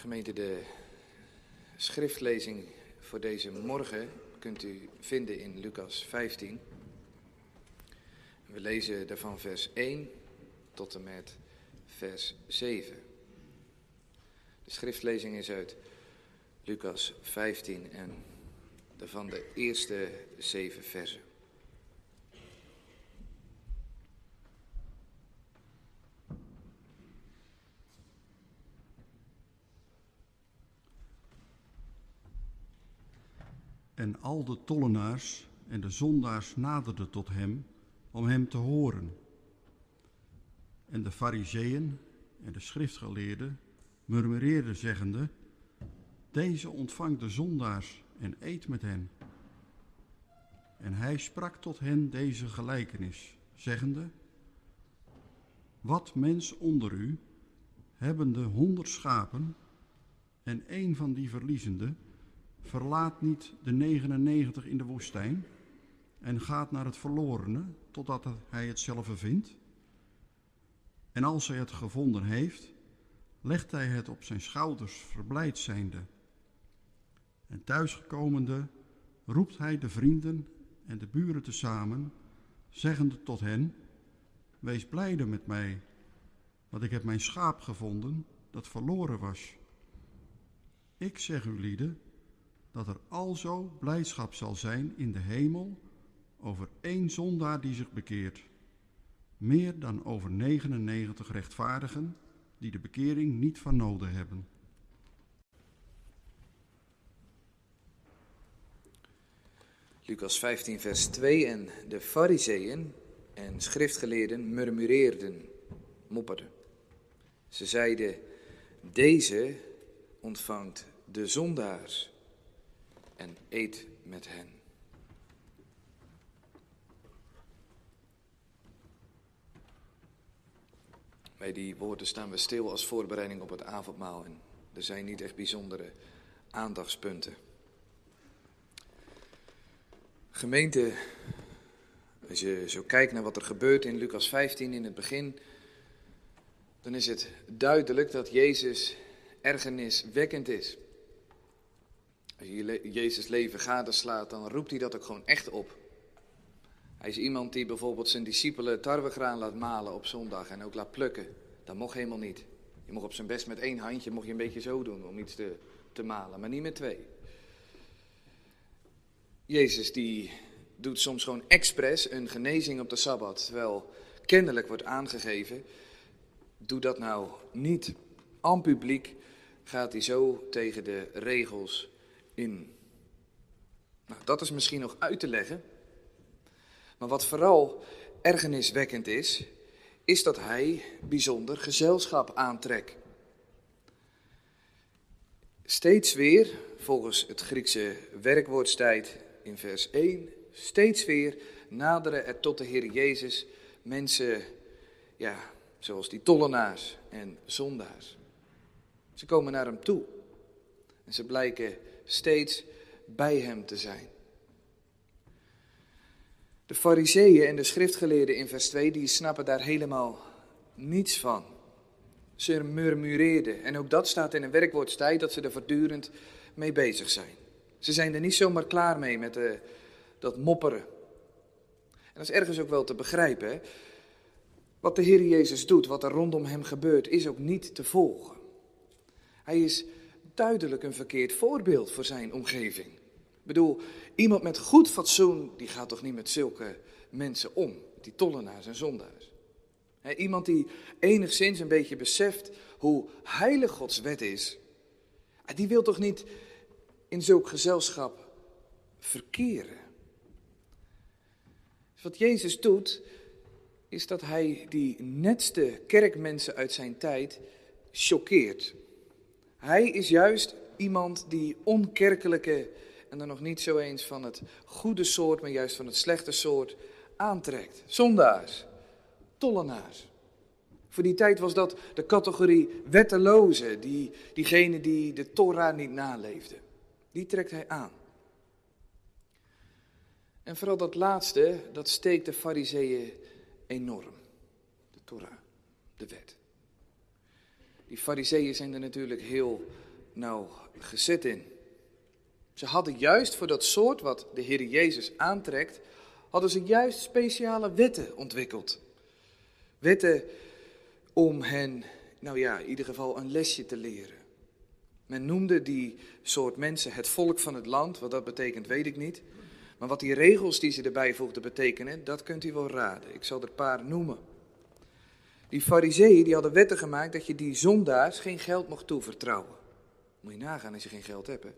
Gemeente, de schriftlezing voor deze morgen kunt u vinden in Lukas 15. We lezen daarvan vers 1 tot en met vers 7. De schriftlezing is uit Lukas 15 en daarvan de eerste 7 versen. En al de tollenaars en de zondaars naderden tot hem om hem te horen. En de Farizeeën en de schriftgeleerden murmureerden, zeggende: Deze ontvangt de zondaars en eet met hen. En hij sprak tot hen deze gelijkenis, zeggende: Wat mens onder u, hebbende 100 schapen en één van die verliezende, verlaat niet de 99 in de woestijn en gaat naar het verlorene totdat hij het zelf vindt. En als hij het gevonden heeft, legt hij het op zijn schouders, verblijd zijnde. En thuisgekomende roept hij de vrienden en de buren tezamen, zeggende tot hen: Wees blijde met mij, want ik heb mijn schaap gevonden dat verloren was. Ik zeg u lieden, dat er alzo blijdschap zal zijn in de hemel over één zondaar die zich bekeert, meer dan over 99 rechtvaardigen die de bekering niet van nodig hebben. Lukas 15 vers 2. En de Farizeeën en schriftgeleerden mopperden. Ze zeiden: Deze ontvangt de zondaars en eet met hen. Bij die woorden staan we stil als voorbereiding op het avondmaal. En er zijn niet echt bijzondere aandachtspunten. Gemeente, als je zo kijkt naar wat er gebeurt in Lukas 15 in het begin, dan is het duidelijk dat Jezus ergerniswekkend is. Als je Jezus' leven gadeslaat, dan roept hij dat ook gewoon echt op. Hij is iemand die bijvoorbeeld zijn discipelen tarwegraan laat malen op zondag en ook laat plukken. Dat mocht helemaal niet. Je mocht op zijn best met één handje mocht je een beetje zo doen om iets te malen, maar niet met twee. Jezus die doet soms gewoon expres een genezing op de Sabbat, terwijl kennelijk wordt aangegeven: doe dat nou niet. Aan publiek gaat hij zo tegen de regels in. Nou, dat is misschien nog uit te leggen. Maar wat vooral ergerniswekkend is, is dat hij bijzonder gezelschap aantrekt. Steeds weer, volgens het Griekse werkwoordstijd in vers 1, steeds weer naderen er tot de Heer Jezus mensen, zoals die tollenaars en zondaars. Ze komen naar hem toe en ze blijken steeds bij hem te zijn. De Farizeeën en de schriftgeleerden in vers 2, die snappen daar helemaal niets van. Ze murmureerden, en ook dat staat in een werkwoordstijd dat ze er voortdurend mee bezig zijn. Ze zijn er niet zomaar klaar mee met dat mopperen. En dat is ergens ook wel te begrijpen, hè? Wat de Heer Jezus doet, wat er rondom hem gebeurt, is ook niet te volgen. Hij is duidelijk een verkeerd voorbeeld voor zijn omgeving. Ik bedoel, iemand met goed fatsoen, die gaat toch niet met zulke mensen om, die tollenaars en zondaars. Iemand die enigszins een beetje beseft hoe heilig Gods wet is, die wil toch niet in zulk gezelschap verkeren. Dus wat Jezus doet, is dat hij die netste kerkmensen uit zijn tijd choqueert. Hij is juist iemand die onkerkelijke, en dan nog niet zo eens van het goede soort, maar juist van het slechte soort, aantrekt. Zondaars, tollenaars. Voor die tijd was dat de categorie wettelozen, diegenen die de Torah niet naleefden. Die trekt hij aan. En vooral dat laatste, dat steekt de Farizeeën enorm. De Torah, de wet. Die Farizeeën zijn er natuurlijk heel nou gezet in? Ze hadden juist voor dat soort wat de Heer Jezus aantrekt, hadden ze juist speciale wetten ontwikkeld. Wetten om hen, nou ja, in ieder geval een lesje te leren. Men noemde die soort mensen het volk van het land, wat dat betekent weet ik niet. Maar wat die regels die ze erbij voegden betekenen, dat kunt u wel raden. Ik zal er een paar noemen. Die Farizeeën die hadden wetten gemaakt dat je die zondaars geen geld mocht toevertrouwen. Moet je nagaan als je geen geld hebt, hè?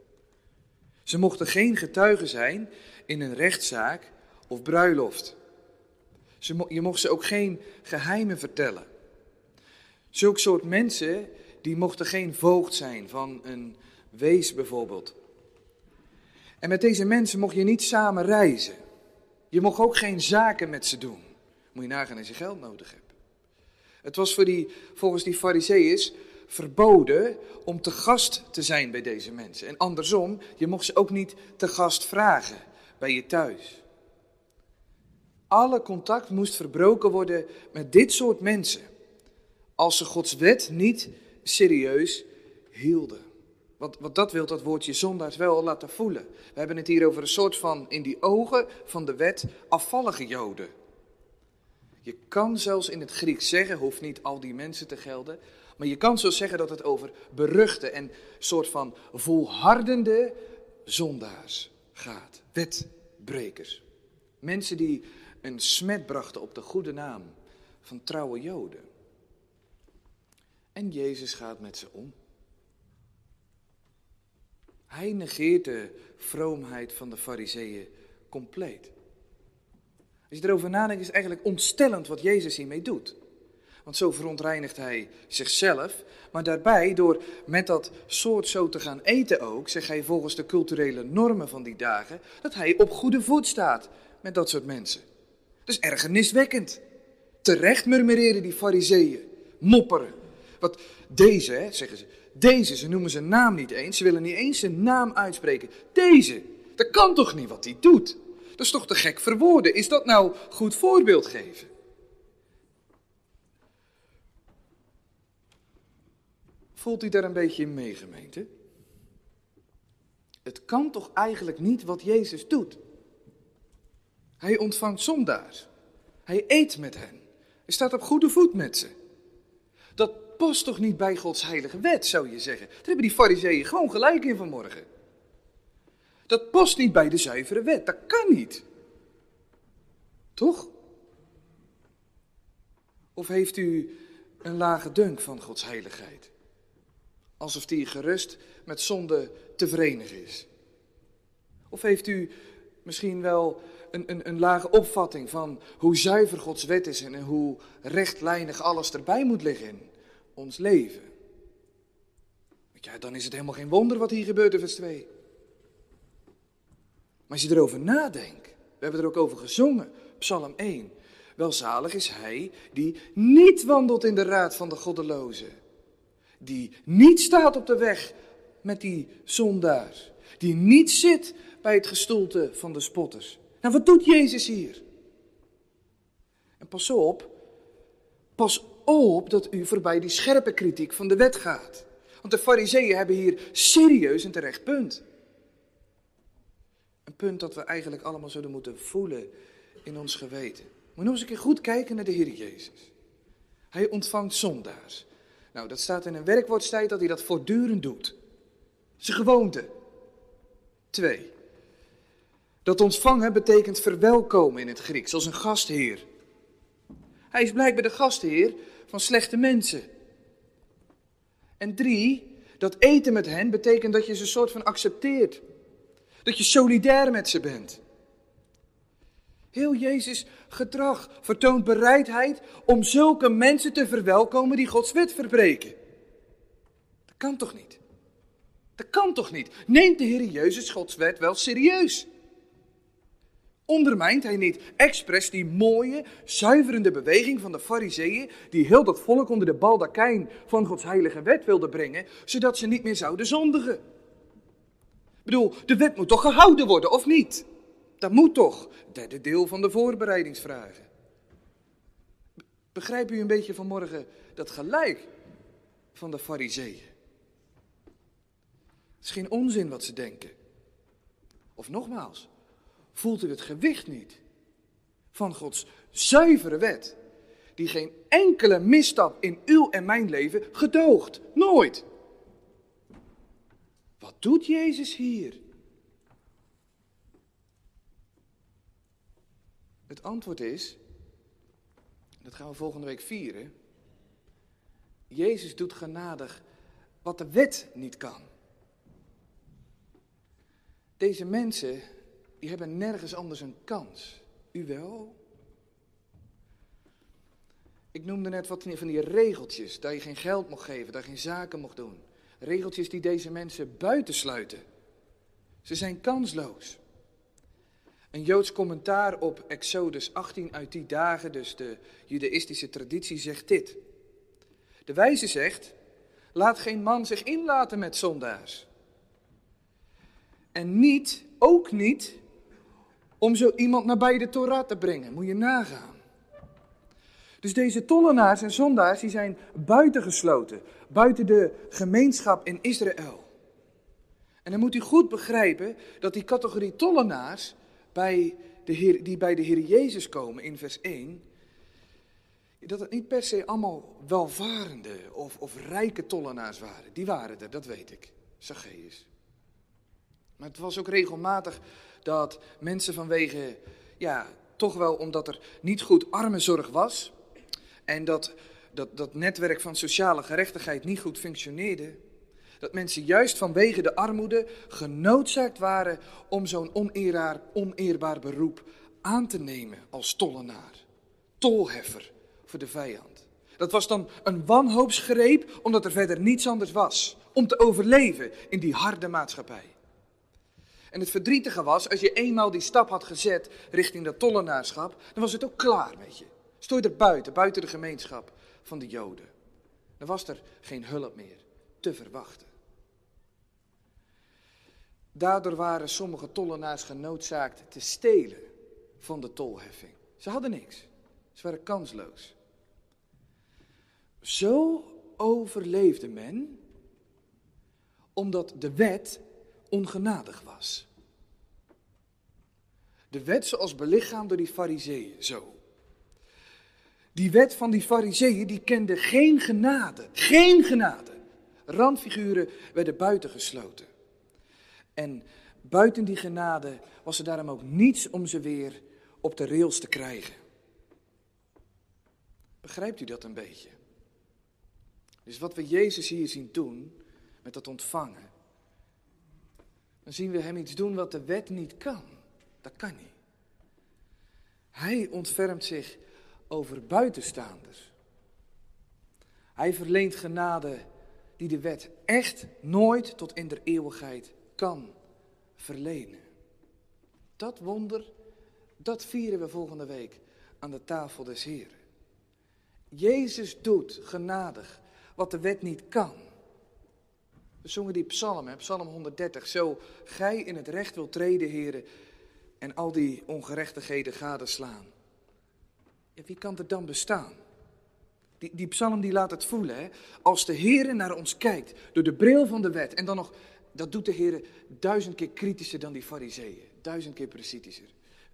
Ze mochten geen getuigen zijn in een rechtszaak of bruiloft. Je mocht ze ook geen geheimen vertellen. Zulk soort mensen, die mochten geen voogd zijn van een wees bijvoorbeeld. En met deze mensen mocht je niet samen reizen. Je mocht ook geen zaken met ze doen. Moet je nagaan als je geld nodig hebt. Het was volgens die Farizeeërs verboden om te gast te zijn bij deze mensen. En andersom, je mocht ze ook niet te gast vragen bij je thuis. Alle contact moest verbroken worden met dit soort mensen. Als ze Gods wet niet serieus hielden. Want dat wil dat woordje zondaars wel laten voelen. We hebben het hier over een soort van, in die ogen van de wet, afvallige Joden. Je kan zelfs in het Grieks zeggen, hoeft niet al die mensen te gelden, maar je kan zo zeggen dat het over beruchte en soort van volhardende zondaars gaat. Wetbrekers. Mensen die een smet brachten op de goede naam van trouwe Joden. En Jezus gaat met ze om. Hij negeert de vroomheid van de Farizeeën compleet. Als je erover nadenkt, is het eigenlijk ontstellend wat Jezus hiermee doet. Want zo verontreinigt hij zichzelf, maar daarbij, door met dat soort zo te gaan eten ook, zegt hij volgens de culturele normen van die dagen, dat hij op goede voet staat met dat soort mensen. Dat is ergerniswekkend. Terecht murmureren die Farizeeën, mopperen. Wat deze, hè, zeggen ze, deze, ze noemen zijn naam niet eens, ze willen niet eens zijn naam uitspreken. Deze, dat kan toch niet wat hij doet? Dat is toch te gek voor woorden? Is dat nou goed voorbeeld geven? Voelt u daar een beetje in mee, gemeente? Het kan toch eigenlijk niet wat Jezus doet? Hij ontvangt zondaars. Hij eet met hen. Hij staat op goede voet met ze. Dat past toch niet bij Gods heilige wet, zou je zeggen? Daar hebben die Farizeeën gewoon gelijk in vanmorgen. Dat past niet bij de zuivere wet, dat kan niet. Toch? Of heeft u een lage dunk van Gods heiligheid? Alsof die gerust met zonde te verenigen is. Of heeft u misschien wel een lage opvatting van hoe zuiver Gods wet is en hoe rechtlijnig alles erbij moet liggen in ons leven? Ja, dan is het helemaal geen wonder wat hier gebeurt in vers 2. Maar als je erover nadenkt, we hebben er ook over gezongen, Psalm 1. Welzalig is hij die niet wandelt in de raad van de goddelozen. Die niet staat op de weg met die zondaars. Die niet zit bij het gestoelte van de spotters. Nou, wat doet Jezus hier? En pas op dat u voorbij die scherpe kritiek van de wet gaat. Want de Farizeeën hebben hier serieus een terecht punt. Een punt dat we eigenlijk allemaal zullen moeten voelen in ons geweten. Maar nog eens een keer goed kijken naar de Heer Jezus. Hij ontvangt zondaars. Nou, dat staat in een werkwoordstijd dat hij dat voortdurend doet. Zijn gewoonte. 2. Dat ontvangen betekent verwelkomen in het Grieks, als een gastheer. Hij is blijkbaar de gastheer van slechte mensen. En 3. Dat eten met hen betekent dat je ze een soort van accepteert. Dat je solidair met ze bent. Heel Jezus' gedrag vertoont bereidheid om zulke mensen te verwelkomen die Gods wet verbreken. Dat kan toch niet? Dat kan toch niet? Neemt de Heer Jezus Gods wet wel serieus? Ondermijnt hij niet expres die mooie, zuiverende beweging van de Farizeeën, die heel dat volk onder de baldakijn van Gods heilige wet wilde brengen, zodat ze niet meer zouden zondigen? Ik bedoel, de wet moet toch gehouden worden, of niet? Dat moet toch. Derde deel van de voorbereidingsvragen. Begrijpt u een beetje vanmorgen dat gelijk van de Farizeeën? Het is geen onzin wat ze denken. Of nogmaals, voelt u het gewicht niet van Gods zuivere wet, die geen enkele misstap in uw en mijn leven gedoogt? Nooit. Wat doet Jezus hier? Het antwoord is, dat gaan we volgende week vieren, Jezus doet genadig wat de wet niet kan. Deze mensen, die hebben nergens anders een kans. U wel? Ik noemde net wat van die regeltjes, dat je geen geld mocht geven, dat je geen zaken mocht doen. Regeltjes die deze mensen buitensluiten. Ze zijn kansloos. Een Joods commentaar op Exodus 18 uit die dagen, dus de judaïstische traditie, zegt dit. De wijze zegt, laat geen man zich inlaten met zondaars. En niet, ook niet, om zo iemand nabij de Torah te brengen. Moet je nagaan. Dus deze tollenaars en zondaars, die zijn buitengesloten. Buiten de gemeenschap in Israël. En dan moet u goed begrijpen dat die categorie tollenaars, die bij de Heer Jezus komen in vers 1, dat het niet per se allemaal welvarende of rijke tollenaars waren. Die waren er, dat weet ik. Zacheüs. Maar het was ook regelmatig dat mensen vanwege, ja, toch wel omdat er niet goed armenzorg was en dat netwerk van sociale gerechtigheid niet goed functioneerde, dat mensen juist vanwege de armoede genoodzaakt waren om zo'n oneerbaar beroep aan te nemen als tollenaar, tolheffer voor de vijand. Dat was dan een wanhoopsgreep omdat er verder niets anders was om te overleven in die harde maatschappij. En het verdrietige was, als je eenmaal die stap had gezet richting dat tollenaarschap, dan was het ook klaar met je. Stond je er buiten de gemeenschap van de Joden. Dan was er geen hulp meer te verwachten. Daardoor waren sommige tollenaars genoodzaakt te stelen van de tolheffing. Ze hadden niks. Ze waren kansloos. Zo overleefde men, omdat de wet ongenadig was. De wet zoals belichaamd door die Farizeeën, zo. Die wet van die Farizeeën, die kende geen genade. Geen genade. Randfiguren werden buitengesloten. En buiten die genade was er daarom ook niets om ze weer op de rails te krijgen. Begrijpt u dat een beetje? Dus wat we Jezus hier zien doen, met dat ontvangen, dan zien we hem iets doen wat de wet niet kan. Dat kan niet. Hij ontfermt zich over buitenstaanders. Hij verleent genade die de wet echt nooit tot in de eeuwigheid kan verlenen. Dat wonder, dat vieren we volgende week aan de tafel des Heren. Jezus doet genadig wat de wet niet kan. We zongen die psalm, hè? Psalm 130. Zo gij in het recht wilt treden, Heere, en al die ongerechtigheden gadeslaan. Ja, wie kan er dan bestaan? Die psalm die laat het voelen. Hè? Als de Heere naar ons kijkt door de bril van de wet. En dan nog, dat doet de Heere 1000 keer kritischer dan die Farizeeën. 1000 keer preciezer.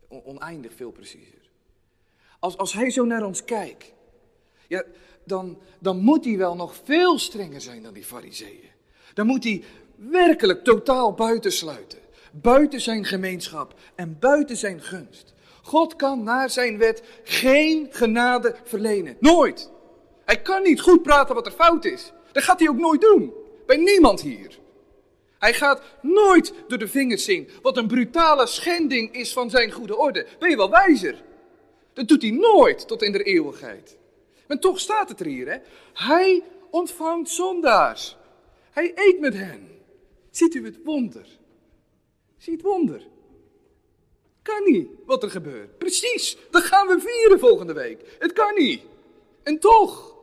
Oneindig veel preciezer. Als hij zo naar ons kijkt, ja, dan moet hij wel nog veel strenger zijn dan die Farizeeën. Dan moet hij werkelijk totaal buitensluiten. Buiten zijn gemeenschap en buiten zijn gunst. God kan naar zijn wet geen genade verlenen. Nooit. Hij kan niet goed praten wat er fout is. Dat gaat hij ook nooit doen. Bij niemand hier. Hij gaat nooit door de vingers zien wat een brutale schending is van zijn goede orde. Ben je wel wijzer? Dat doet hij nooit tot in de eeuwigheid. Maar toch staat het er hier, hè? Hij ontvangt zondaars. Hij eet met hen. Ziet u het wonder? Zie het wonder? Kan niet wat er gebeurt. Precies, dat gaan we vieren volgende week. Het kan niet. En toch.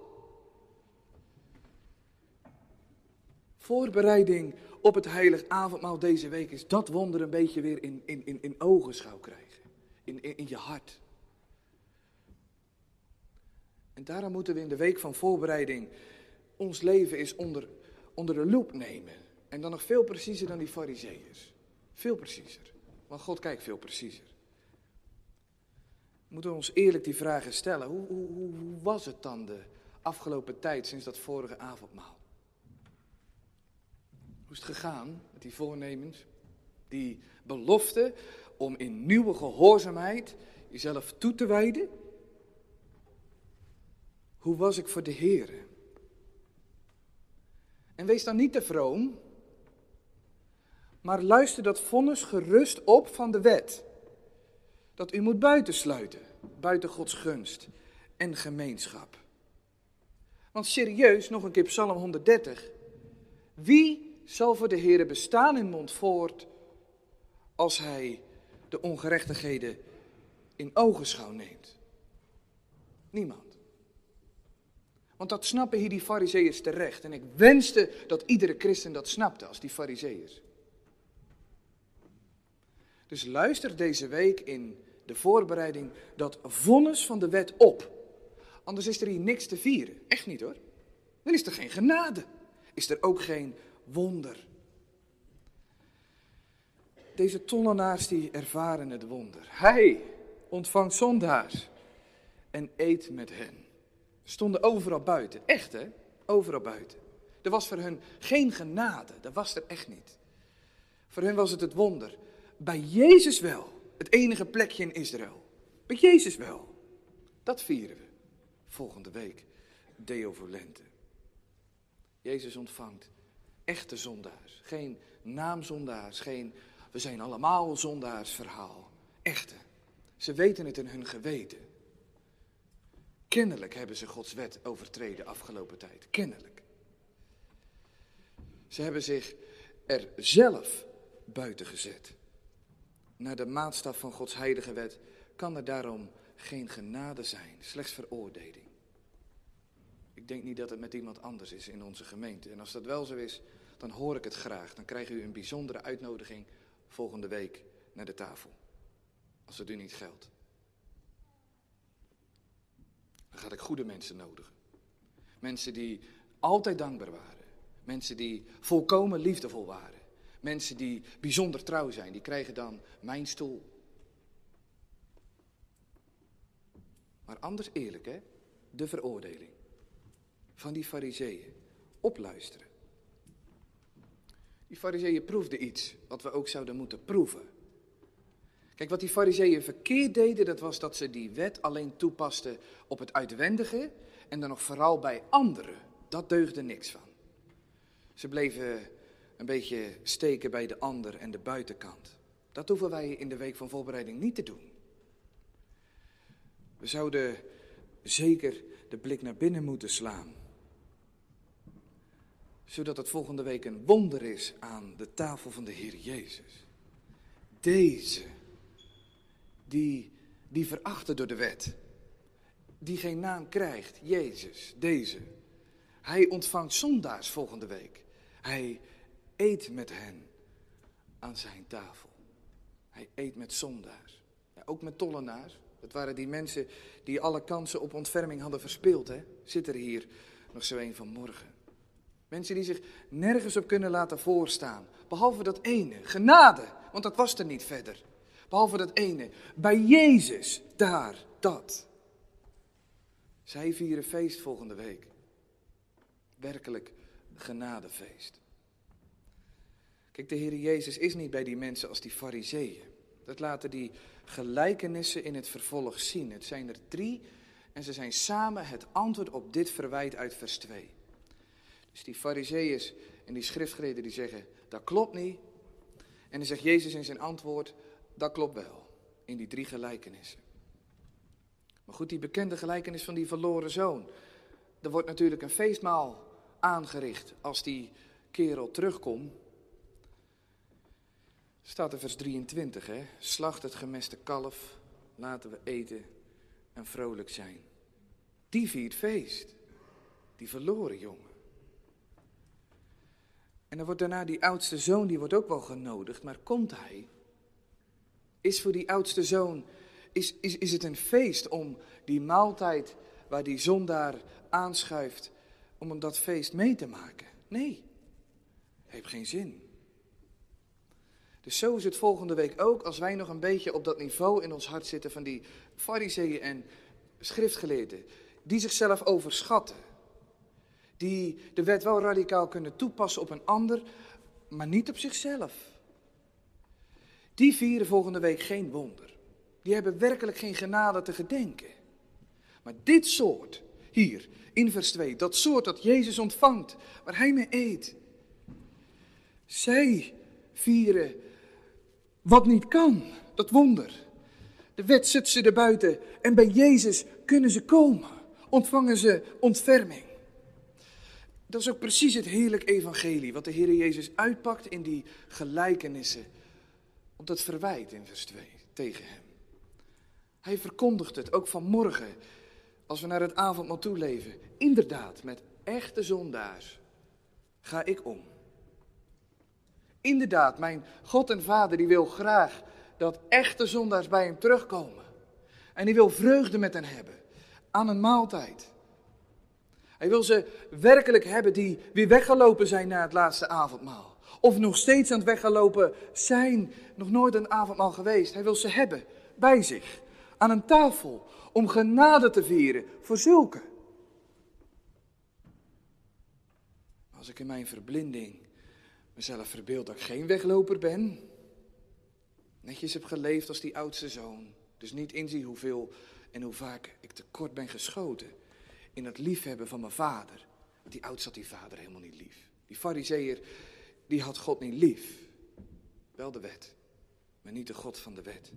Voorbereiding op het heilig avondmaal deze week is dat wonder een beetje weer in ogenschouw krijgen. In je hart. En daarom moeten we in de week van voorbereiding ons leven is onder de loep nemen En dan nog veel preciezer dan die Farizeeërs. Veel preciezer. Want God kijkt veel preciezer. Moeten we ons eerlijk die vragen stellen. Hoe was het dan de afgelopen tijd sinds dat vorige avondmaal? Hoe is het gegaan met die voornemens? Die belofte om in nieuwe gehoorzaamheid jezelf toe te wijden? Hoe was ik voor de Heere? En wees dan niet te vroom, maar luister dat vonnis gerust op van de wet. Dat u moet buitensluiten, buiten Gods gunst en gemeenschap. Want serieus, nog een keer Psalm 130. Wie zal voor de Heere bestaan in Montfoort als hij de ongerechtigheden in ogenschouw neemt? Niemand. Want dat snappen hier die Farizeeërs terecht. En ik wenste dat iedere christen dat snapte als die Farizeeërs. Dus luister deze week in de voorbereiding dat vonnis van de wet op. Anders is er hier niks te vieren. Echt niet hoor. Dan is er geen genade. Is er ook geen wonder. Deze tollenaars die ervaren het wonder. Hij ontvangt zondaars en eet met hen. Stonden overal buiten. Echt hè? Overal buiten. Er was voor hun geen genade. Dat was er echt niet. Voor hun was het wonder. Bij Jezus wel. Het enige plekje in Israël. Bij Jezus wel. Dat vieren we. Volgende week. Deo Volente. Jezus ontvangt echte zondaars. Geen naamzondaars. Geen we zijn allemaal zondaars verhaal. Echte. Ze weten het in hun geweten. Kennelijk hebben ze Gods wet overtreden afgelopen tijd. Kennelijk. Ze hebben zich er zelf buiten gezet. Naar de maatstaf van Gods heilige wet kan er daarom geen genade zijn, slechts veroordeling. Ik denk niet dat het met iemand anders is in onze gemeente. En als dat wel zo is, dan hoor ik het graag. Dan krijgt u een bijzondere uitnodiging volgende week naar de tafel. Als het u niet geldt. Dan ga ik goede mensen nodigen. Mensen die altijd dankbaar waren. Mensen die volkomen liefdevol waren. Mensen die bijzonder trouw zijn. Die krijgen dan mijn stoel. Maar anders eerlijk hè. De veroordeling. Van die Farizeeën. Opluisteren. Die Farizeeën proefden iets. Wat we ook zouden moeten proeven. Kijk, wat die Farizeeën verkeerd deden, dat was dat ze die wet alleen toepasten op het uitwendige en dan nog vooral bij anderen. Dat deugde niks van. Ze bleven een beetje steken bij de ander en de buitenkant. Dat hoeven wij in de week van voorbereiding niet te doen. We zouden zeker de blik naar binnen moeten slaan. Zodat het volgende week een wonder is aan de tafel van de Heer Jezus. Deze die verachten door de wet, die geen naam krijgt, Jezus, deze. Hij ontvangt zondaars volgende week. Hij eet met hen aan zijn tafel. Hij eet met zondaars, ja, ook met tollenaars. Dat waren die mensen die alle kansen op ontferming hadden verspeeld. Hè? Zit er hier nog zo een vanmorgen. Mensen die zich nergens op kunnen laten voorstaan, behalve dat ene, genade, want dat was er niet verder. Behalve dat ene, bij Jezus, daar, dat. Zij vieren feest volgende week. Werkelijk genadefeest. Kijk, de Heer Jezus is niet bij die mensen als die Farizeeën. Dat laten die gelijkenissen in het vervolg zien. Het zijn er 3 en ze zijn samen het antwoord op dit verwijt uit vers 2. Dus die Farizeeën en die schriftgeleerden die zeggen, dat klopt niet. En dan zegt Jezus in zijn antwoord, dat klopt wel, in die 3 gelijkenissen. Maar goed, die bekende gelijkenis van die verloren zoon. Er wordt natuurlijk een feestmaal aangericht als die kerel terugkomt. Staat er vers 23, hè? Slacht het gemeste kalf, laten we eten en vrolijk zijn. Die viert feest, die verloren jongen. En dan wordt daarna die oudste zoon, die wordt ook wel genodigd, maar komt hij? Is voor die oudste zoon, is het een feest om die maaltijd waar die zondaar aanschuift, om dat feest mee te maken? Nee. Heeft geen zin. Dus zo is het volgende week ook, als wij nog een beetje op dat niveau in ons hart zitten van die farizeeën en schriftgeleerden, die zichzelf overschatten, die de wet wel radicaal kunnen toepassen op een ander, maar niet op zichzelf. Die vieren volgende week geen wonder. Die hebben werkelijk geen genade te gedenken. Maar dit soort, hier, in vers 2, dat soort dat Jezus ontvangt, waar hij mee eet, zij vieren wat niet kan, dat wonder. De wet zet ze erbuiten en bij Jezus kunnen ze komen, ontvangen ze ontferming. Dat is ook precies het heerlijk evangelie wat de Heer Jezus uitpakt in die gelijkenissen. Op dat verwijt in vers 2 tegen hem. Hij verkondigt het ook vanmorgen als we naar het avondmaal toe leven. Inderdaad, met echte zondaars ga ik om. Inderdaad, mijn God en Vader die wil graag dat echte zondaars bij hem terugkomen. En die wil vreugde met hen hebben aan een maaltijd. Hij wil ze werkelijk hebben die weer weggelopen zijn na het laatste avondmaal. Of nog steeds aan het weggelopen zijn, nog nooit aan het avondmaal geweest. Hij wil ze hebben bij zich, aan een tafel, om genade te vieren voor zulke. Als ik in mijn verblinding mezelf verbeeld dat ik geen wegloper ben, netjes heb geleefd als die oudste zoon, dus niet inzie hoeveel en hoe vaak ik tekort ben geschoten in het liefhebben van mijn vader. Want die oudste had die vader helemaal niet lief. Die farizeeër, die had God niet lief. Wel de wet, maar niet de God van de wet.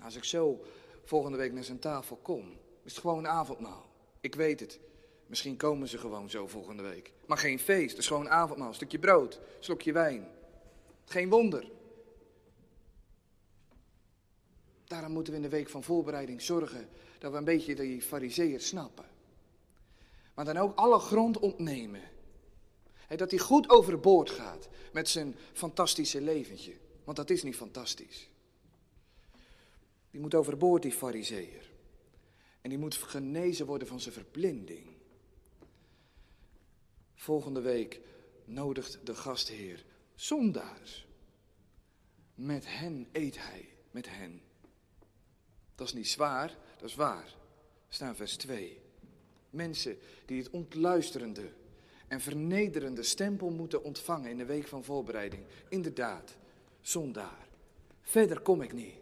Als ik zo volgende week naar zijn tafel kom, is het gewoon avondmaal. Ik weet het. Misschien komen ze gewoon zo volgende week. Maar geen feest, het is gewoon avondmaal. Een stukje brood, slokje wijn. Geen wonder. Daarom moeten we in de week van voorbereiding zorgen dat we een beetje die farizeeër snappen. Maar dan ook alle grond ontnemen. Dat hij goed overboord gaat met zijn fantastische leventje. Want dat is niet fantastisch. Die moet overboord, die farizeeër. En die moet genezen worden van zijn verblinding. Volgende week nodigt de gastheer zondaars. Met hen eet hij, met hen. Dat is niet zwaar, dat is waar. Staan vers 2. Mensen die het ontluisterende en vernederende stempel moeten ontvangen in de week van voorbereiding. Inderdaad, zondaar. Verder kom ik niet.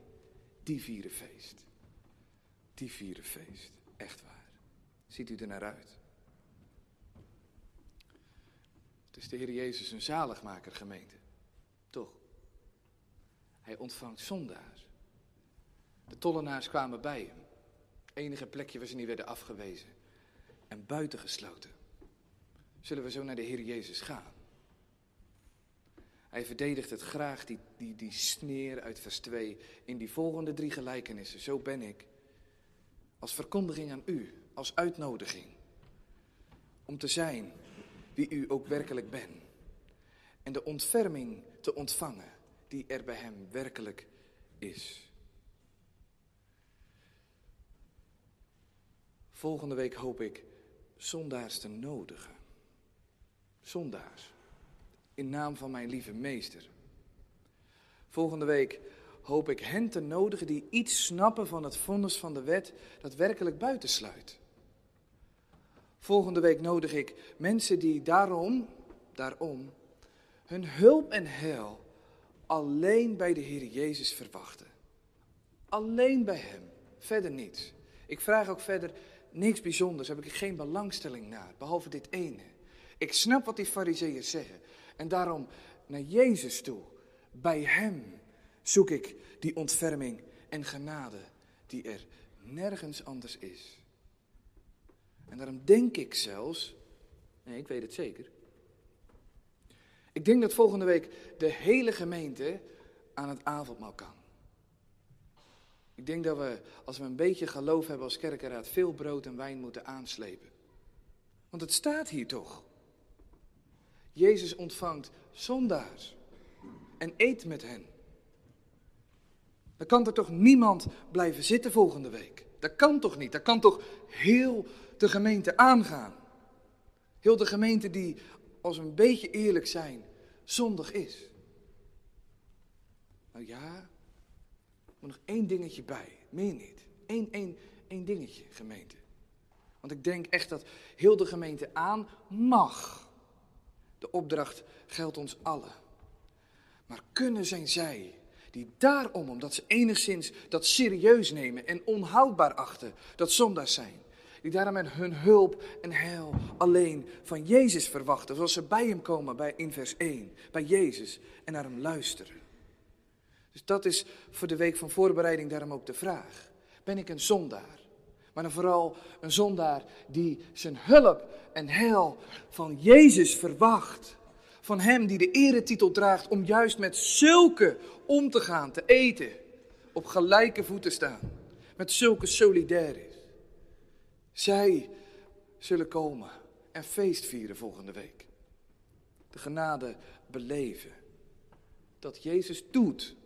Die vieren feest. Die vieren feest. Echt waar. Ziet u er naar uit? Het is de Heer Jezus een zaligmaker, gemeente. Toch? Hij ontvangt zondaars. De tollenaars kwamen bij hem. Het enige plekje waar ze niet werden afgewezen. En buitengesloten. Zullen we zo naar de Heer Jezus gaan? Hij verdedigt het graag, die sneer uit vers 2, in die volgende 3 gelijkenissen. Zo ben ik. Als verkondiging aan u, als uitnodiging. Om te zijn wie u ook werkelijk bent. En de ontferming te ontvangen die er bij hem werkelijk is. Volgende week hoop ik zondaars te nodigen. Zondaars, in naam van mijn lieve meester. Volgende week hoop ik hen te nodigen die iets snappen van het vonnis van de wet dat werkelijk buitensluit. Volgende week nodig ik mensen die daarom hun hulp en heil alleen bij de Heer Jezus verwachten. Alleen bij hem, verder niets. Ik vraag ook verder niks bijzonders, heb ik geen belangstelling naar, behalve dit ene. Ik snap wat die farizeeërs zeggen. En daarom naar Jezus toe, bij hem, zoek ik die ontferming en genade die er nergens anders is. En daarom denk ik zelfs, nee, ik weet het zeker. Ik denk dat volgende week de hele gemeente aan het avondmaal kan. Ik denk dat we, als we een beetje geloof hebben als kerkenraad, veel brood en wijn moeten aanslepen. Want het staat hier toch. Jezus ontvangt zondaars en eet met hen. Dan kan er toch niemand blijven zitten volgende week? Dat kan toch niet? Dat kan toch heel de gemeente aangaan? Heel de gemeente die, als we een beetje eerlijk zijn, zondig is. Nou ja, er moet nog één dingetje bij, meer niet. Eén dingetje, gemeente. Want ik denk echt dat heel de gemeente aan mag. De opdracht geldt ons allen. Maar kunnen zijn zij die daarom, omdat ze enigszins dat serieus nemen en onhoudbaar achten, dat zondaars zijn. Die daarom hun hulp en heil alleen van Jezus verwachten. Zoals ze bij hem komen in vers 1, bij Jezus en naar hem luisteren. Dus dat is voor de week van voorbereiding daarom ook de vraag. Ben ik een zondaar? Maar dan vooral een zondaar die zijn hulp en heil van Jezus verwacht. Van hem die de eretitel draagt om juist met zulke om te gaan, te eten. Op gelijke voet te staan. Met zulke solidair is. Zij zullen komen en feest vieren volgende week. De genade beleven. Dat Jezus doet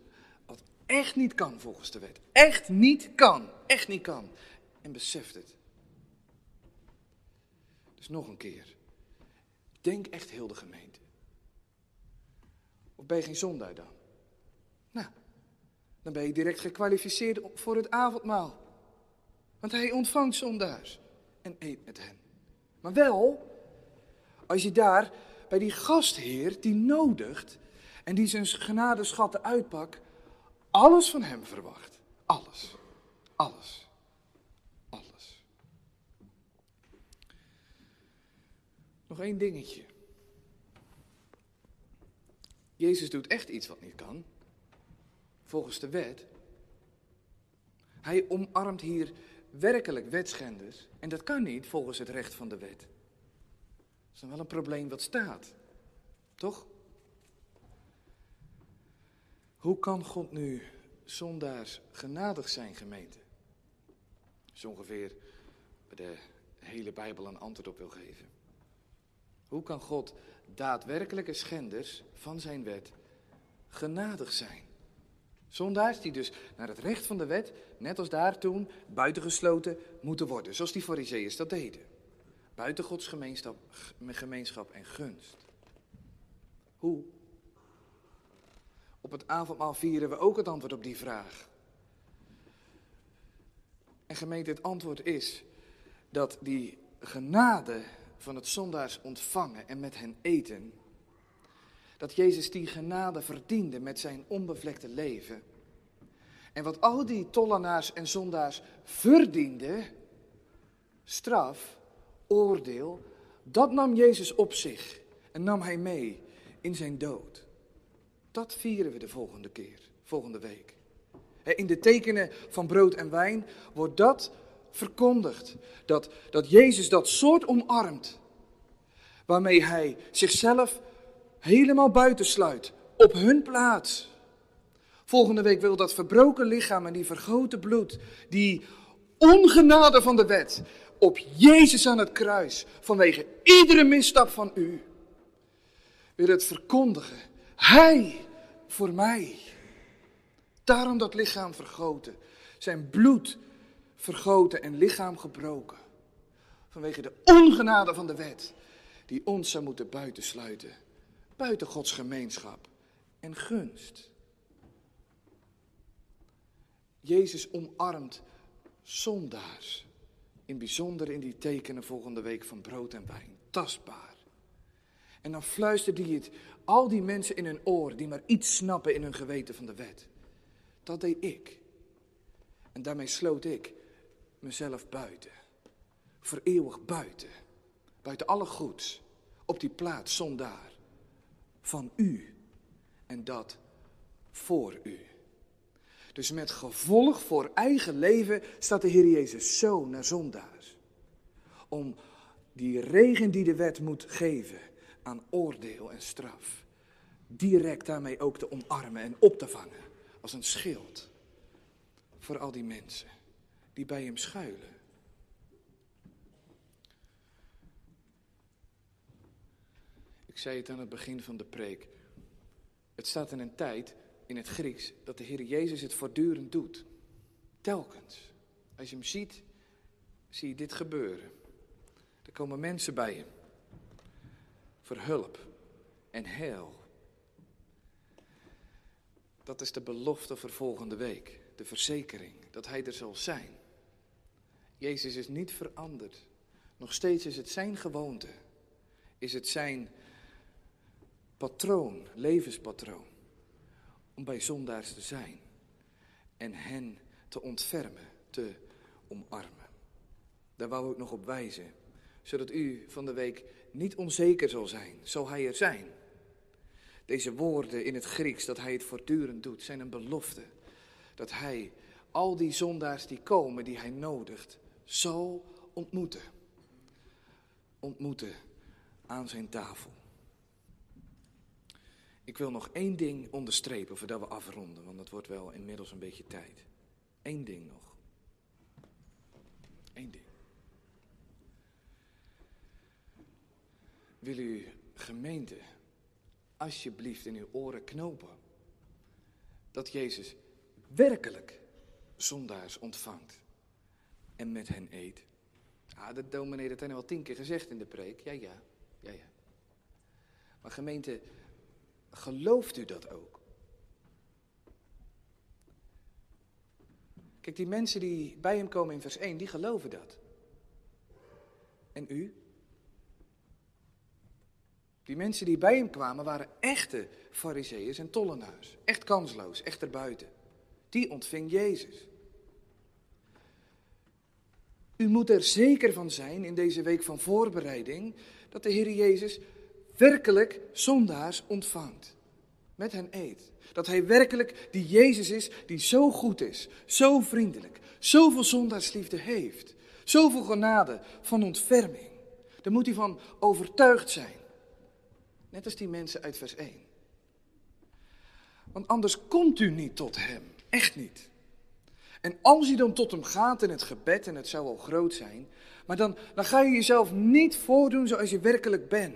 wat echt niet kan volgens de wet. Echt niet kan. Echt niet kan. En beseft het. Dus nog een keer. Denk echt heel de gemeente. Of ben je geen zondaar dan? Nou, dan ben je direct gekwalificeerd voor het avondmaal. Want hij ontvangt zondaars en eet met hen. Maar wel, als je daar bij die gastheer die nodigt en die zijn genadeschatten uitpakt, alles van hem verwacht. Alles. Alles. Alles. Nog één dingetje. Jezus doet echt iets wat niet kan. Volgens de wet. Hij omarmt hier werkelijk wetschenders. En dat kan niet volgens het recht van de wet. Dat is dan wel een probleem wat staat. Toch? Hoe kan God nu zondaars genadig zijn, gemeente? Dat is ongeveer waar de hele Bijbel een antwoord op wil geven. Hoe kan God daadwerkelijke schenders van zijn wet genadig zijn? Zondaars die dus naar het recht van de wet, net als daar toen, buitengesloten moeten worden. Zoals die Farizeeën dat deden. Buiten Gods gemeenschap en gunst. Hoe? Op het avondmaal vieren we ook het antwoord op die vraag. En gemeente, het antwoord is dat die genade van het zondaars ontvangen en met hen eten, dat Jezus die genade verdiende met zijn onbevlekte leven. En wat al die tollenaars en zondaars verdienden, straf, oordeel, dat nam Jezus op zich en nam hij mee in zijn dood. Dat vieren we de volgende keer, volgende week. In de tekenen van brood en wijn wordt dat verkondigd. Dat Jezus dat soort omarmt. Waarmee hij zichzelf helemaal buitensluit. Op hun plaats. Volgende week wil dat verbroken lichaam en die vergoten bloed. Die ongenade van de wet. Op Jezus aan het kruis. Vanwege iedere misstap van u. Wil het verkondigen. Hij voor mij. Daarom dat lichaam vergoten. Zijn bloed vergoten en lichaam gebroken. Vanwege de ongenade van de wet. Die ons zou moeten buitensluiten. Buiten Gods gemeenschap en gunst. Jezus omarmt zondaars. In bijzonder in die tekenen volgende week van brood en wijn. Tastbaar. En dan fluistert hij het al die mensen in hun oor. Die maar iets snappen in hun geweten van de wet. Dat deed ik. En daarmee sloot ik mezelf buiten. Voor eeuwig buiten. Buiten alle goeds. Op die plaats zondaar. Van u. En dat voor u. Dus met gevolg voor eigen leven staat de Heer Jezus zo naar zondaars. Om die regen die de wet moet geven aan oordeel en straf. Direct daarmee ook te omarmen en op te vangen. Als een schild. Voor al die mensen die bij hem schuilen. Ik zei het aan het begin van de preek. Het staat in een tijd, in het Grieks, dat de Heer Jezus het voortdurend doet. Telkens. Als je hem ziet, zie je dit gebeuren. Er komen mensen bij hem. Voor hulp en heil Dat is de belofte voor volgende week. De verzekering dat hij er zal zijn. Jezus is niet veranderd. Nog steeds is het zijn gewoonte. Is het zijn patroon, levenspatroon. Om bij zondaars te zijn. En hen te ontfermen, te omarmen. Daar wou ik nog op wijzen. Zodat u van de week niet onzeker zal zijn. Zal hij er zijn. Deze woorden in het Grieks, dat hij het voortdurend doet, zijn een belofte. Dat hij al die zondaars die komen, die hij nodigt, zal ontmoeten. Ontmoeten aan zijn tafel. Ik wil nog één ding onderstrepen voordat we afronden, want dat wordt wel inmiddels een beetje tijd. Eén ding nog. Eén ding. Wil u gemeente alsjeblieft in uw oren knopen dat Jezus werkelijk zondaars ontvangt en met hen eet. Ah, de dominee, dat heeft al 10 keer gezegd in de preek. Ja. Maar gemeente, gelooft u dat ook? Kijk, die mensen die bij hem komen in vers 1, die geloven dat. En u? Die mensen die bij hem kwamen waren echte Farizeeën en tollenaars. Echt kansloos, echt erbuiten. Die ontving Jezus. U moet er zeker van zijn in deze week van voorbereiding dat de Heer Jezus werkelijk zondaars ontvangt. Met hen eet. Dat hij werkelijk die Jezus is die zo goed is, zo vriendelijk, zoveel zondaarsliefde heeft. Zoveel genade van ontferming. Daar moet u van overtuigd zijn. Net als die mensen uit vers 1. Want anders komt u niet tot hem. Echt niet. En als u dan tot hem gaat in het gebed, en het zou al groot zijn, maar dan ga je jezelf niet voordoen zoals je werkelijk bent.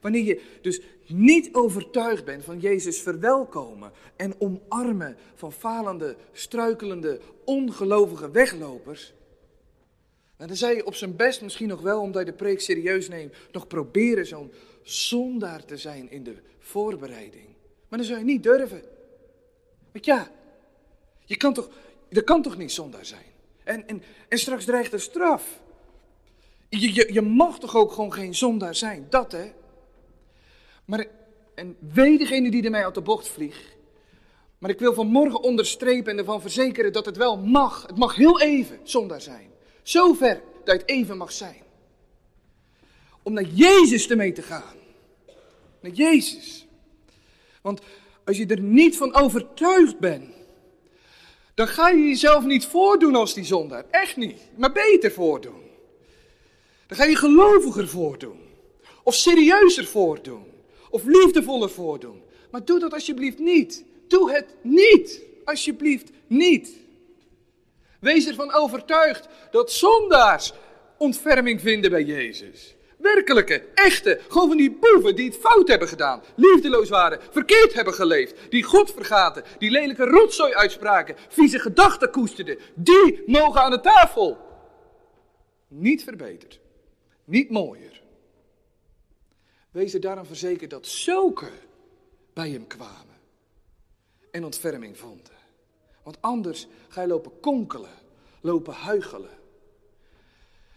Wanneer je dus niet overtuigd bent van Jezus verwelkomen en omarmen van falende, struikelende, ongelovige weglopers, dan zou je op zijn best misschien nog wel, omdat je de preek serieus neemt, nog proberen zo'n zondaar te zijn in de voorbereiding. Maar dan zou je niet durven. Want ja, er kan toch niet zondaar zijn? En straks dreigt er straf. Je mag toch ook gewoon geen zondaar zijn? Dat hè? Maar, en wee degene die er mij uit de bocht vliegt. Maar ik wil vanmorgen onderstrepen en ervan verzekeren dat het wel mag. Het mag heel even zondaar zijn. Zover dat het even mag zijn. Om naar Jezus ermee te gaan. Naar Jezus. Want als je er niet van overtuigd bent, dan ga je jezelf niet voordoen als die zondaar. Echt niet. Maar beter voordoen. Dan ga je geloviger voordoen. Of serieuzer voordoen. Of liefdevoller voordoen. Maar doe dat alsjeblieft niet. Doe het niet. Alsjeblieft niet. Wees ervan overtuigd dat zondaars ontferming vinden bij Jezus. Werkelijke, echte, gewoon van die boeven die het fout hebben gedaan, liefdeloos waren, verkeerd hebben geleefd, die God vergaten, die lelijke rotzooi uitspraken, vieze gedachten koesterden, die mogen aan de tafel. Niet verbeterd, niet mooier. Wees er daarom verzekerd dat zulke bij hem kwamen en ontferming vonden. Want anders ga je lopen konkelen, lopen huichelen.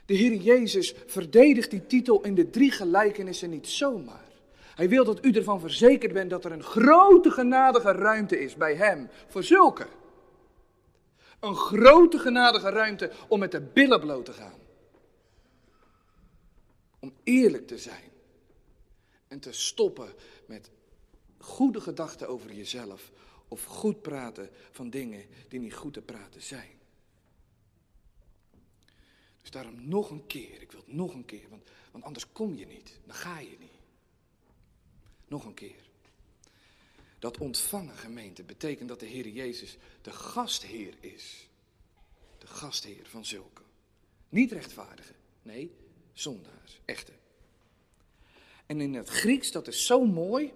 De Heer Jezus verdedigt die titel in de 3 gelijkenissen niet zomaar. Hij wil dat u ervan verzekerd bent dat er een grote genadige ruimte is bij hem voor zulke. Een grote genadige ruimte om met de billen bloot te gaan. Om eerlijk te zijn. En te stoppen met goede gedachten over jezelf. Of goed praten van dingen die niet goed te praten zijn. Dus daarom nog een keer, ik wil het nog een keer, want anders kom je niet, dan ga je niet. Nog een keer. Dat ontvangen, gemeente, betekent dat de Heer Jezus de gastheer is. De gastheer van zulken. Niet rechtvaardigen, nee, zondaars, echte. En in het Grieks, dat is zo mooi,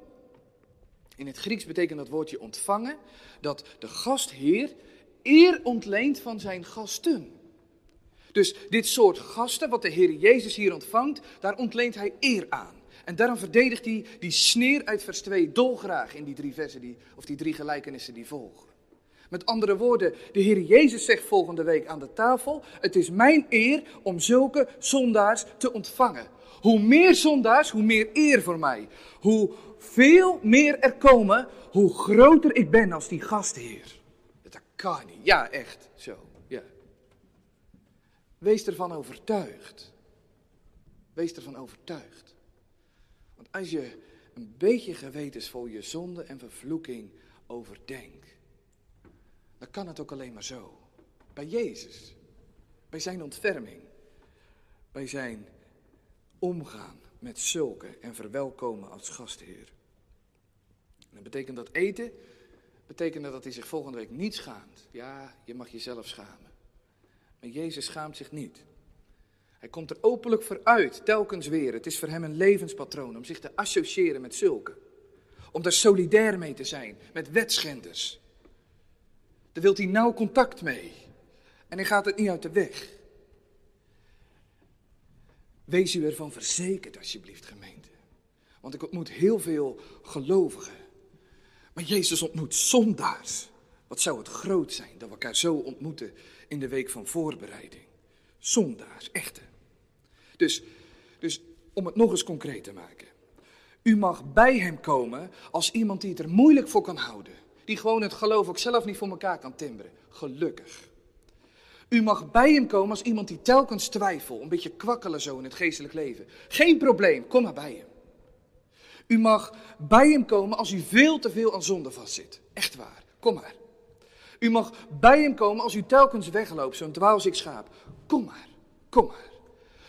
in het Grieks betekent dat woordje ontvangen, dat de gastheer eer ontleent van zijn gasten. Dus dit soort gasten, wat de Heer Jezus hier ontvangt, daar ontleent hij eer aan. En daarom verdedigt hij die sneer uit vers 2 dolgraag in die drie versen, die drie gelijkenissen die volgen. Met andere woorden, de Heer Jezus zegt volgende week aan de tafel: het is mijn eer om zulke zondaars te ontvangen. Hoe meer zondaars, hoe meer eer voor mij. Hoe veel meer er komen, hoe groter ik ben als die gastheer. Dat kan niet. Ja, echt. Zo. Ja. Wees ervan overtuigd. Wees ervan overtuigd. Want als je een beetje gewetensvol je zonde en vervloeking overdenkt, dan kan het ook alleen maar zo. Bij Jezus. Bij zijn ontferming. Bij zijn omgaan met zulke en verwelkomen als gastheer. En dat betekent dat eten, betekende dat hij zich volgende week niet schaamt. Ja, je mag jezelf schamen. Maar Jezus schaamt zich niet. Hij komt er openlijk voor uit, telkens weer. Het is voor hem een levenspatroon om zich te associëren met zulke. Om daar solidair mee te zijn, met wetschenders. Daar wilt hij nauw contact mee. En hij gaat het niet uit de weg. Wees u ervan verzekerd, alsjeblieft, gemeente. Want ik ontmoet heel veel gelovigen. Maar Jezus ontmoet zondaars. Wat zou het groot zijn dat we elkaar zo ontmoeten in de week van voorbereiding. Zondaars, echte. Dus om het nog eens concreet te maken. U mag bij hem komen als iemand die het er moeilijk voor kan houden. Die gewoon het geloof ook zelf niet voor elkaar kan timmeren. Gelukkig. U mag bij hem komen als iemand die telkens twijfelt. Een beetje kwakkelen zo in het geestelijk leven. Geen probleem, kom maar bij hem. U mag bij hem komen als u veel te veel aan zonde vastzit. Echt waar, kom maar. U mag bij hem komen als u telkens wegloopt, zo'n dwaalziek schaap. Kom maar, kom maar.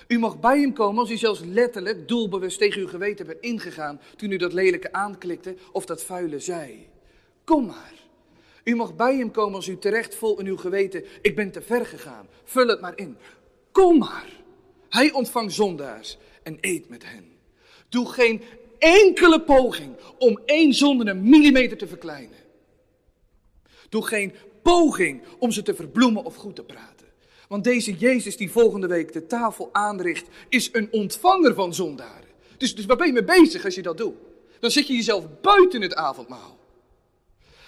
U mag bij hem komen als u zelfs letterlijk doelbewust tegen uw geweten bent ingegaan toen u dat lelijke aanklikte of dat vuile zei. Kom maar. U mag bij hem komen als u terecht vol in uw geweten, ik ben te ver gegaan, vul het maar in. Kom maar. Hij ontvangt zondaars en eet met hen. Doe geen enkele poging om één zonde een millimeter te verkleinen. Doe geen poging om ze te verbloemen of goed te praten. Want deze Jezus die volgende week de tafel aanricht, is een ontvanger van zondaren. Dus waar ben je mee bezig als je dat doet? Dan zit je jezelf buiten het avondmaal.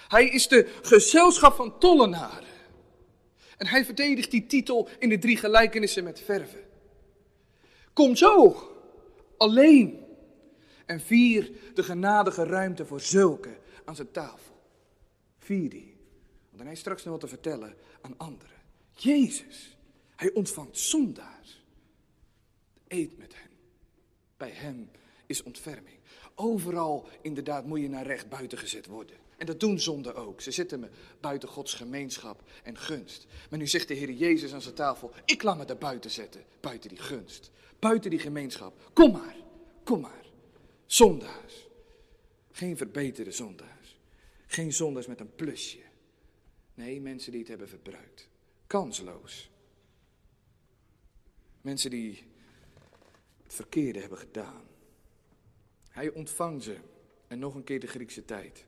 Hij is de gezelschap van tollenaren. En hij verdedigt die titel in de drie gelijkenissen met verve. Kom zo, alleen. En vier de genadige ruimte voor zulke aan zijn tafel. Vier die. Want dan heeft straks nog wat te vertellen aan anderen. Jezus, hij ontvangt zondaars. Eet met hem. Bij hem is ontferming. Overal inderdaad moet je naar recht buiten gezet worden. En dat doen zonden ook. Ze zitten me buiten Gods gemeenschap en gunst. Maar nu zegt de Heer Jezus aan zijn tafel, ik laat me daar buiten zetten. Buiten die gunst. Buiten die gemeenschap. Kom maar. Kom maar. Zondaars. Geen verbeterde zondaars. Geen zondaars met een plusje. Nee, mensen die het hebben verbruikt. Kansloos. Mensen die het verkeerde hebben gedaan. Hij ontvangt ze. En nog een keer de Griekse tijd.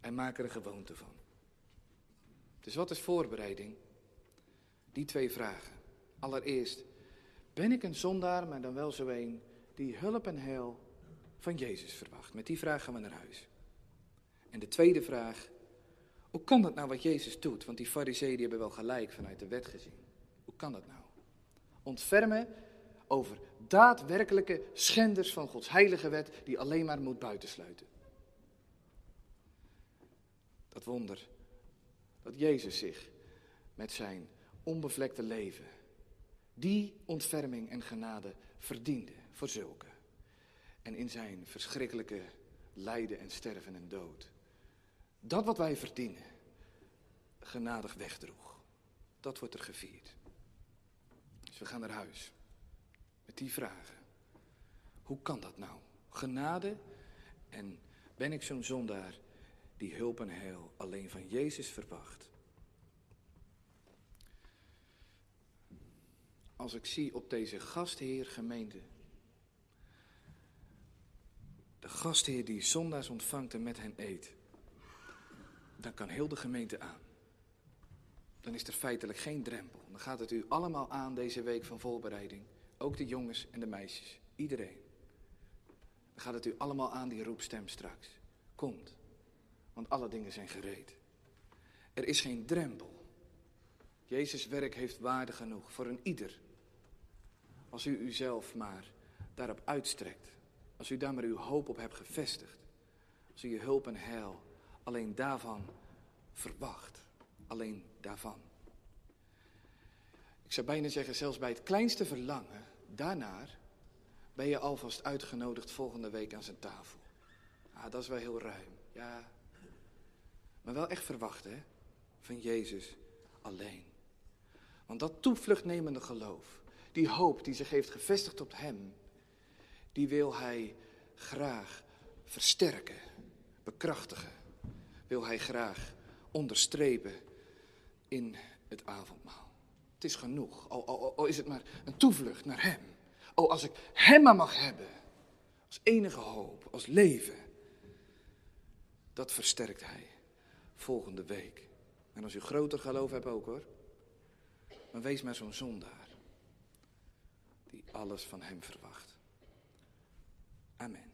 En maak er een gewoonte van. Dus wat is voorbereiding? Die twee vragen. Allereerst, ben ik een zondaar, maar dan wel zo een die hulp en heil van Jezus verwacht? Met die vraag gaan we naar huis. En de tweede vraag, hoe kan dat nou wat Jezus doet? Want die Farizeeën hebben wel gelijk vanuit de wet gezien. Hoe kan dat nou? Ontfermen over daadwerkelijke schenders van Gods heilige wet die alleen maar moet buitensluiten. Dat wonder dat Jezus zich met zijn onbevlekte leven die ontferming en genade verdiende voor zulke. En in zijn verschrikkelijke lijden en sterven en dood, dat wat wij verdienen, genadig wegdroeg. Dat wordt er gevierd. Dus we gaan naar huis met die vragen. Hoe kan dat nou? Genade en ben ik zo'n zondaar? Die hulp en heil alleen van Jezus verwacht. Als ik zie op deze gastheer gemeente. De gastheer die zondaars ontvangt en met hen eet. Dan kan heel de gemeente aan. Dan is er feitelijk geen drempel. Dan gaat het u allemaal aan deze week van voorbereiding. Ook de jongens en de meisjes. Iedereen. Dan gaat het u allemaal aan, die roepstem straks. Komt, want alle dingen zijn gereed. Er is geen drempel. Jezus' werk heeft waarde genoeg voor een ieder. Als u uzelf maar daarop uitstrekt. Als u daar maar uw hoop op hebt gevestigd. Als u je hulp en heil alleen daarvan verwacht. Alleen daarvan. Ik zou bijna zeggen, zelfs bij het kleinste verlangen, daarnaar ben je alvast uitgenodigd volgende week aan zijn tafel. Ah, dat is wel heel ruim, ja. Maar wel echt verwachten, hè? Van Jezus alleen. Want dat toevluchtnemende geloof, die hoop die zich heeft gevestigd op hem, die wil hij graag versterken, bekrachtigen. Wil hij graag onderstrepen in het avondmaal. Het is genoeg, al is het maar een toevlucht naar hem. Oh, als ik hem maar mag hebben, als enige hoop, als leven. Dat versterkt hij volgende week. En als u groter geloof hebt ook hoor, maar wees maar zo'n zondaar die alles van hem verwacht. Amen.